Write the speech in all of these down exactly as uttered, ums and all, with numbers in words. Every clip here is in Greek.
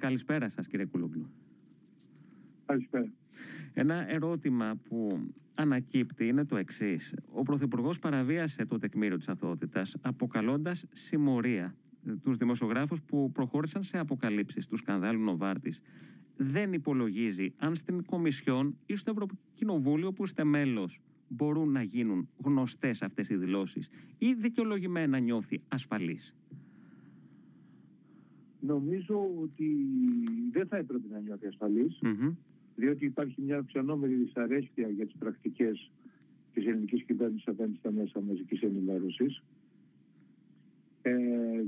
Καλησπέρα σας, κύριε Κούλογλου. Καλησπέρα. Ένα ερώτημα που ανακύπτει είναι το εξής. Ο Πρωθυπουργός παραβίασε το τεκμήριο της αθωότητας, αποκαλώντας συμμορία τους δημοσιογράφους που προχώρησαν σε αποκαλύψεις του σκανδάλου Νοβάρτης. Δεν υπολογίζει αν στην Κομισιόν ή στο Ευρωκοινοβούλιο που είστε μέλος μπορούν να γίνουν γνωστές αυτές οι δηλώσεις ή δικαιολογημένα νιώθει ασφαλής. Νομίζω ότι δεν θα έπρεπε να νιώθει ασφαλής, mm-hmm. διότι υπάρχει μια αυξανόμενη δυσαρέσκεια για τις πρακτικές της ελληνικής κυβέρνησης απέναντι στα μέσα μαζικής ενημέρωσης. Ε,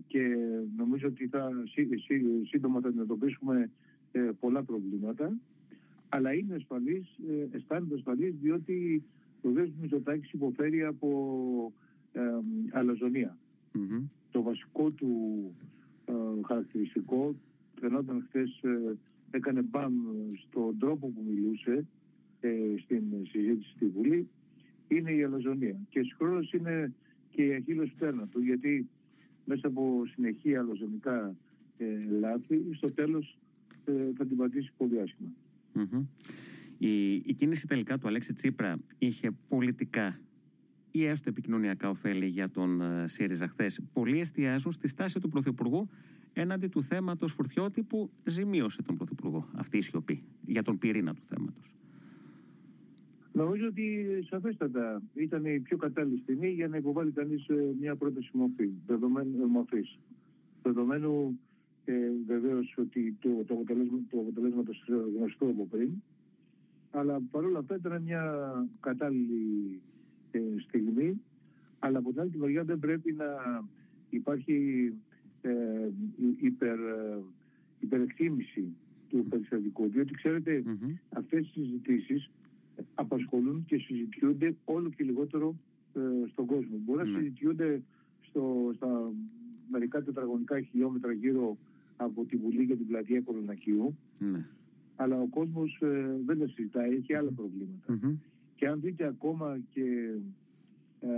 και νομίζω ότι θα, σύ, σύ, σύντομα θα αντιμετωπίσουμε ε, πολλά προβλήματα, αλλά είναι ασφαλής, ε, αισθάνεται ασφαλής διότι ο δε Μητσοτάκης υποφέρει από ε, ε, αλαζονία. Mm-hmm. Το βασικό του ε, χαρακτηριστικό φαινόταν χθες, ε, έκανε μπαμ στον τρόπο που μιλούσε ε, στην συζήτηση στη Βουλή, είναι η αλαζονία. Και συγχρόνως είναι και η αχίλλειος πτέρνα του, γιατί μέσα από συνεχή αλαζονικά ε, λάθη, στο τέλος ε, θα την πατήσει πολύ άσχημα. Mm-hmm. Η, η κίνηση τελικά του Αλέξη Τσίπρα είχε πολιτικά ή έστω επικοινωνιακά ωφέλη για τον ΣΥΡΙΖΑ χθες. Πολλοί εστιάζουν στη στάση του Πρωθυπουργού έναντι του θέματος Φουρτιώτη που ζημίωσε τον Πρωθυπουργό. Αυτή η σιωπή για τον πυρήνα του θέματος. Νομίζω ότι σαφέστατα ήταν η πιο κατάλληλη στιγμή για να υποβάλει κανείς μια πρόταση μορφή, δεδομένου, μορφής. Δεδομένου ε, βεβαίως ότι το, το αποτελέσμα το αποτελέσμα το γνωστό από πριν, αλλά παρόλα αυτά ήταν μια κατάλληλη ε, στιγμή, αλλά από την άλλη μεριά δεν πρέπει να υπάρχει ε, υπερ, υπερεκτίμηση του περιστατικού, διότι ξέρετε mm-hmm. αυτές οι συζητήσεις απασχολούν και συζητιούνται όλο και λιγότερο ε, στον κόσμο. Μπορεί να mm. συζητιούνται στο, στα μερικά τετραγωνικά χιλιόμετρα γύρω από τη Βουλή και την πλατεία Κολονακίου, mm. αλλά ο κόσμος ε, δεν τα συζητάει, έχει άλλα προβλήματα. Mm-hmm. Και αν δείτε ακόμα και ε,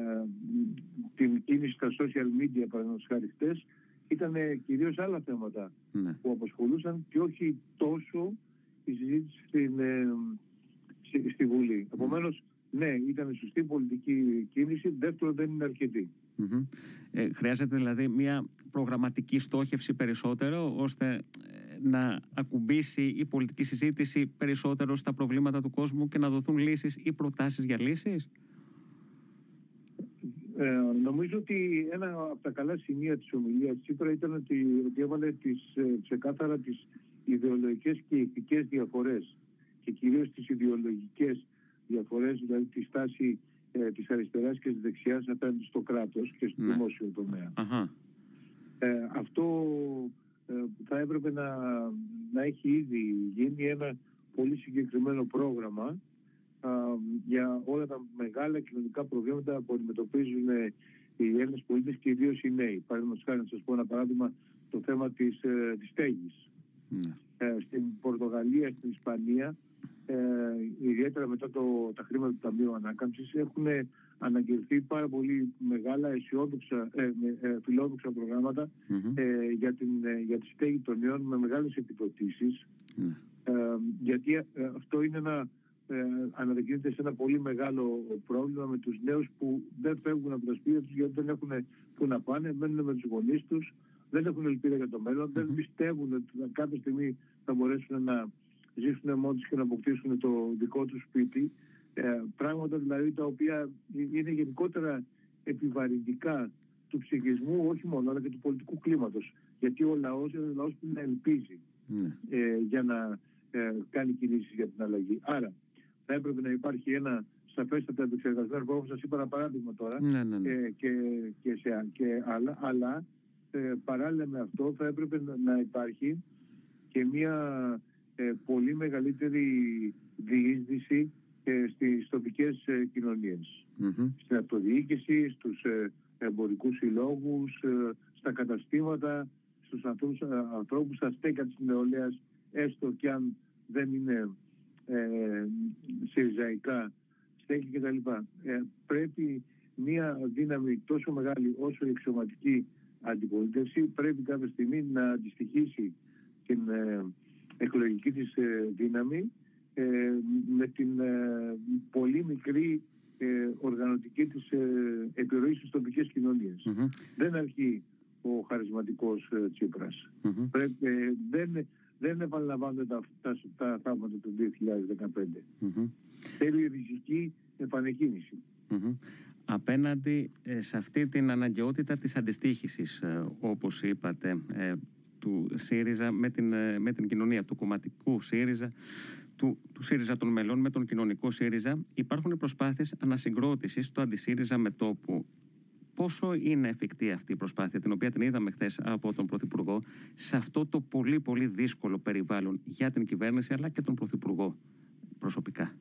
την κίνηση στα social media, παραδείγματος χάρη χτες, ήταν κυρίως άλλα θέματα mm. που απασχολούσαν και όχι τόσο η συζήτηση στην... Ε, στη Βουλή. Επομένως, ναι, ήταν σωστή πολιτική κίνηση, δεύτερο δεν είναι αρκετή. Mm-hmm. Ε, χρειάζεται δηλαδή μια προγραμματική στόχευση περισσότερο, ώστε να ακουμπήσει η πολιτική συζήτηση περισσότερο στα προβλήματα του κόσμου και να δοθούν λύσεις ή προτάσεις για λύσεις. Ε, νομίζω ότι ένα από τα καλά σημεία της ομιλίας Τσίπρα ήταν ότι έβαλε τις, ξεκάθαρα τις ιδεολογικές και ηθικές διαφορές και κυρίως τις ιδεολογικές διαφορές, δηλαδή τη στάση ε, της αριστεράς και της δεξιάς απέναντι στο κράτος και στο ναι. δημόσιο τομέα. Ε, αυτό ε, θα έπρεπε να, να έχει ήδη γίνει ένα πολύ συγκεκριμένο πρόγραμμα ε, για όλα τα μεγάλα κοινωνικά προβλήματα που αντιμετωπίζουν ε, οι Έλληνες πολίτες και ιδίως οι νέοι. Παραδείγματος χάρη να σας πω ένα παράδειγμα, το θέμα της, ε, της στέγης. Ναι. Ε, στην Πορτογαλία, στην Ισπανία, Ε, ιδιαίτερα μετά το, τα χρήματα του Ταμείου Ανάκαμψης έχουν αναγγελθεί πάρα πολύ μεγάλα αισιόδοξα, ε, ε, φιλόδοξα προγράμματα mm-hmm. ε, για, την, ε, για τη στέγη των νέων με μεγάλες επιδοτήσεις mm-hmm. ε, γιατί ε, αυτό είναι ένα, ε, αναδεικνύεται σε ένα πολύ μεγάλο πρόβλημα με τους νέους που δεν φεύγουν από τα σπίτια τους γιατί δεν έχουν που να πάνε, μένουν με τους γονείς τους, δεν έχουν ελπίδα για το μέλλον, mm-hmm. δεν πιστεύουν ότι κάποια στιγμή θα μπορέσουν να ζήσουν μόνοι τους και να αποκτήσουν το δικό τους σπίτι, ε, πράγματα δηλαδή τα οποία είναι γενικότερα επιβαρυντικά του ψυχισμού, όχι μόνο, αλλά και του πολιτικού κλίματος. Γιατί ο λαός είναι ο λαός που να ελπίζει ναι. ε, για να ε, κάνει κινήσεις για την αλλαγή. Άρα θα έπρεπε να υπάρχει ένα σαφέστατα επεξεργασμένο πρόγραμμα, σας είπα ένα παράδειγμα τώρα, ναι, ναι, ναι. Ε, και, και, σε, και άλλα, αλλά ε, παράλληλα με αυτό θα έπρεπε να υπάρχει και μια Ε, πολύ μεγαλύτερη διείσδυση ε, στις τοπικές ε, κοινωνίες. Mm-hmm. Στην αυτοδιοίκηση, στους ε, εμπορικούς συλλόγους, ε, στα καταστήματα, στους ανθρώπους, ε, ανθρώπους στα στέκια της νεολαίας, έστω και αν δεν είναι ε, σιριζαϊκά στέκια κτλ. Ε, πρέπει μια δύναμη τόσο μεγάλη όσο η εξωματική αντιπολίτευση πρέπει κάποια στιγμή να αντιστοιχίσει την εκλογική της δύναμη με την πολύ μικρή οργανωτική της επιρροή στις τοπικές κοινωνίες. Mm-hmm. Δεν αρχεί ο χαρισματικός Τσίπρας. Mm-hmm. Πρέπει, δεν, δεν επαναλαμβάνονται τα, τα, τα θαύματα του δύο χιλιάδες δεκαπέντε. Mm-hmm. Θέλει ριζική επανεκκίνηση. Mm-hmm. Απέναντι σε αυτή την αναγκαιότητα της αντιστοίχησης, όπως είπατε, του ΣΥΡΙΖΑ με την, με την κοινωνία, του κομματικού ΣΥΡΙΖΑ, του, του ΣΥΡΙΖΑ των μελών με τον κοινωνικό ΣΥΡΙΖΑ, υπάρχουν προσπάθειες ανασυγκρότησης του αντισύριζα μετώπου. Πόσο είναι εφικτή αυτή η προσπάθεια, την οποία την είδαμε χθες από τον Πρωθυπουργό, σε αυτό το πολύ πολύ δύσκολο περιβάλλον για την κυβέρνηση αλλά και τον Πρωθυπουργό προσωπικά?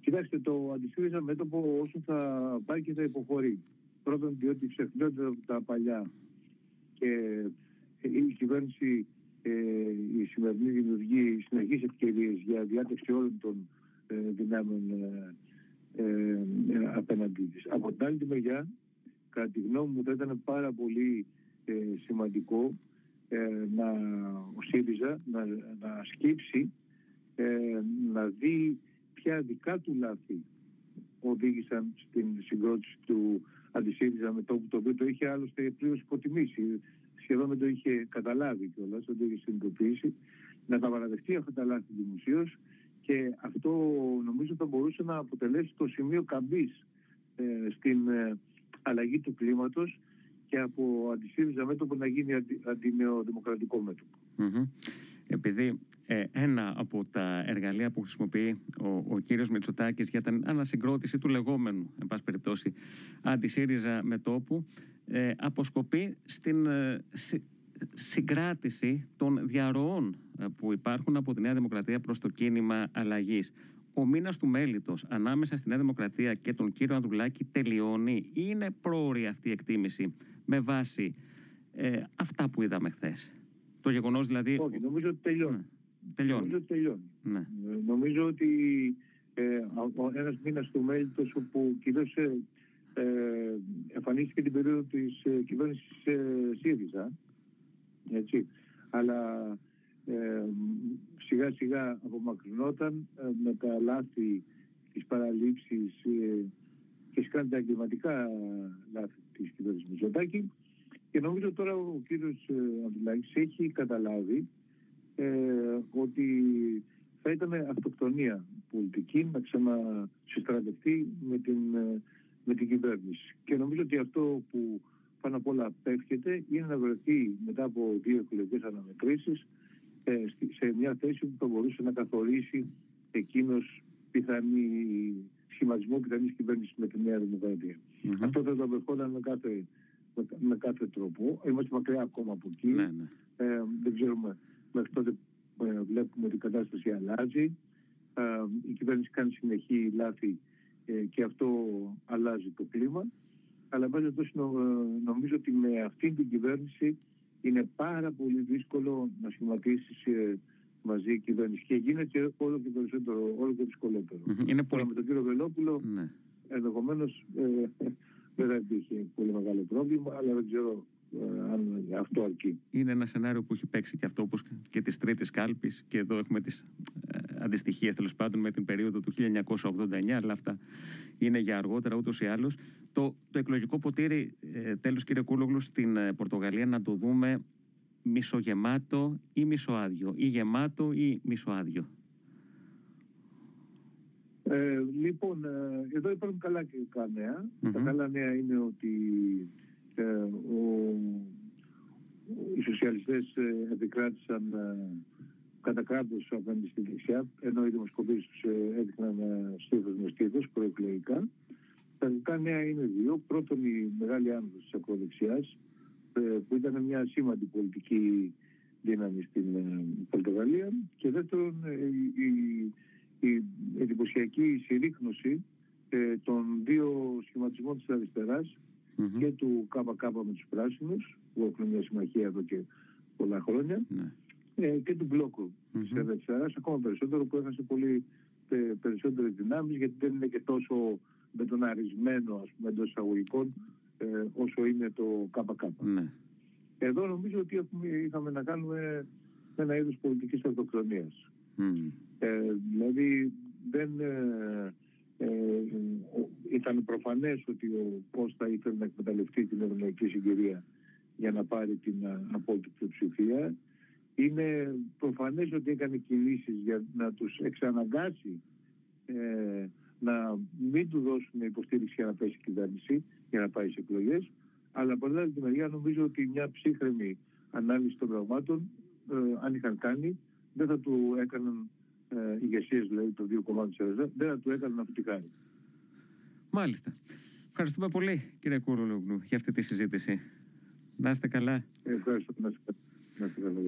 Κοιτάξτε, το αντισύριζα μέτωπο όσο θα πάει και θα υποχωρεί. Πρώτον, διότι ξεχνιόταν από τα παλιά και η κυβέρνηση, ε, η σημερινή, δημιουργεί συνεχείς ευκαιρίες για διάταξη όλων των ε, δυνάμεων ε, ε, απέναντί της. Από την άλλη τη μεριά, κατά τη γνώμη μου, θα ήταν πάρα πολύ ε, σημαντικό ε, να, ο ΣΥΡΙΖΑ να, να σκύψει, ε, να δει ποια δικά του λάθη οδήγησαν στην συγκρότηση του αντισύριζα μετώπου, το οποίο το είχε άλλωστε πλήρως υποτιμήσει. Σχεδόν δεν το είχε καταλάβει κιόλας, δεν το είχε συνειδητοποιήσει. Να τα παραδεχτεί αυτά τα λάθη δημοσίως, και αυτό νομίζω θα μπορούσε να αποτελέσει το σημείο καμπής ε, στην ε, αλλαγή του κλίματος και από αντισύριζα μέτωπο να γίνει αντι, αντινεοδημοκρατικό μέτωπο. Mm-hmm. Επειδή ε, ένα από τα εργαλεία που χρησιμοποιεί ο, ο κύριος Μητσοτάκης για την ανασυγκρότηση του λεγόμενου, εν πάση περιπτώσει, αντισύριζα μετώπου, ε, αποσκοπεί στην ε, συ, συγκράτηση των διαρροών ε, που υπάρχουν από τη Νέα Δημοκρατία προς το κίνημα αλλαγής. Ο μήνας του μέλητος ανάμεσα στη Νέα Δημοκρατία και τον κύριο Αντρουλάκη τελειώνει ή είναι πρόωρη αυτή η εκτίμηση με βάση ε, αυτά που είδαμε χθες? Το γεγονός δηλαδή... Όχι, νομίζω ότι τελειώνει. Ναι. Τελειώνει. Νομίζω ότι, τελειώνει. Ναι. Νομίζω ότι ε, ένας μήνας του μέλητος, όπου κυρίως ε, ε, εμφανίστηκε την περίοδο της ε, κυβέρνησης ε, ΣΥΡΙΖΑ, έτσι, αλλά ε, σιγά σιγά απομακρυνόταν ε, με τα λάθη, τις παραλήψεις ε, και σκάντα τα εγκληματικά λάθη της κυβέρνησης Μητσοτάκη. Και νομίζω τώρα ο κύριος Αντρουλάκης έχει καταλάβει ε, ότι θα ήταν αυτοκτονία πολιτική να ξανασυστρατευτεί με την, με την κυβέρνηση. Και νομίζω ότι αυτό που πάνω απ' όλα απέφχεται είναι να βρεθεί μετά από δύο εκλογικές αναμετρήσεις ε, σε μια θέση που θα μπορούσε να καθορίσει εκείνος πιθανή σχηματισμό πιθανής κυβέρνησης με τη Νέα Δημοκρατία. Mm-hmm. Αυτό θα το απευχόταν με κάθε... με κάθε τρόπο. Είμαστε μακριά ακόμα από εκεί. Ναι, ναι. Ε, δεν ξέρουμε. Μέχρι τότε ε, βλέπουμε ότι η κατάσταση αλλάζει. Ε, η κυβέρνηση κάνει συνεχή λάθη ε, και αυτό αλλάζει το κλίμα. Αλλά βέβαια νομίζω ότι με αυτή την κυβέρνηση είναι πάρα πολύ δύσκολο να σχηματίσεις ε, μαζί η κυβέρνηση. Και γίνεται όλο και περισσότερο, όλο και δυσκολότερο. Είναι πολύ... με τον κύριο Βελόπουλο, ναι, ενδεχομένως... Ε, δεν θα υπήρχε πολύ μεγάλο πρόβλημα, αλλά δεν ξέρω ε, αν αυτό αρκεί. Είναι ένα σενάριο που έχει παίξει και αυτό, όπως και της Τρίτης Κάλπης, και εδώ έχουμε τις ε, αντιστοιχίες τέλος πάντων με την περίοδο του χίλια εννιακόσια ογδόντα εννιά, αλλά αυτά είναι για αργότερα ούτως ή άλλως. Το, το εκλογικό ποτήρι, ε, τέλος κύριε Κούλογλου, στην ε, Πορτογαλία να το δούμε μισογεμάτο ή μισοάδιο, ή γεμάτο ή μισοάδιο? Ε, λοιπόν, ε, εδώ υπάρχουν καλά και καλά νέα. Mm-hmm. Τα καλά νέα είναι ότι ε, ο, οι σοσιαλιστές ε, επικράτησαν ε, κατά κράτος απέναντι στη δεξιά, ενώ οι δημοσκοπήσεις τους ε, έδειχναν ε, στήθος με στήθος προεκλογικά. Τα καλά νέα είναι δύο. Πρώτον, η μεγάλη άνοδος της ακροδεξιάς, ε, που ήταν μια σήμαντη πολιτική δύναμη στην ε, Πορτογαλία, και δεύτερον ε, η η εντυπωσιακή συρρίκνωση ε, των δύο σχηματισμών της αριστεράς, mm-hmm, και του ΚΚ με τους πράσινους, που έχουν μια συμμαχία εδώ και πολλά χρόνια, mm-hmm, ε, και του μπλόκου, mm-hmm, της αριστεράς, ακόμα περισσότερο, που έχασε πολύ ε, περισσότερες δυνάμεις, γιατί δεν είναι και τόσο μπετοναρισμένο, ας πούμε, εντός εισαγωγικών, ε, όσο είναι το ΚΚ. Mm-hmm. Εδώ νομίζω ότι έχουμε, είχαμε να κάνουμε ένα είδος πολιτικής αυτοκτονίας. Mm. Ε, δηλαδή δεν... Ε, Ε, ήταν προφανές ότι ο Πόστα ήθελε να εκμεταλλευτεί την ευρωεκλογική συγκυρία για να πάρει την απόλυτη πλειοψηφία. Είναι προφανές ότι έκανε κινήσεις για να τους εξαναγκάσει ε, να μην του δώσουν υποστήριξη για να πέσει η κυβέρνηση, για να πάει σε εκλογές. Αλλά από την άλλη μεριά νομίζω ότι μια ψύχρεμη ανάλυση των πραγμάτων, ε, αν είχαν κάνει, δεν θα του έκαναν Ε, ηγεσίες δηλαδή των δύο κομμάτων της ΣΥΡΙΖΑ, δεν θα του έκαναν αυτή τη χάρη. Μάλιστα. Ευχαριστούμε πολύ, κύριε Κούλογλου, για αυτή τη συζήτηση. Να είστε καλά. Ευχαριστώ. Να είστε καλά.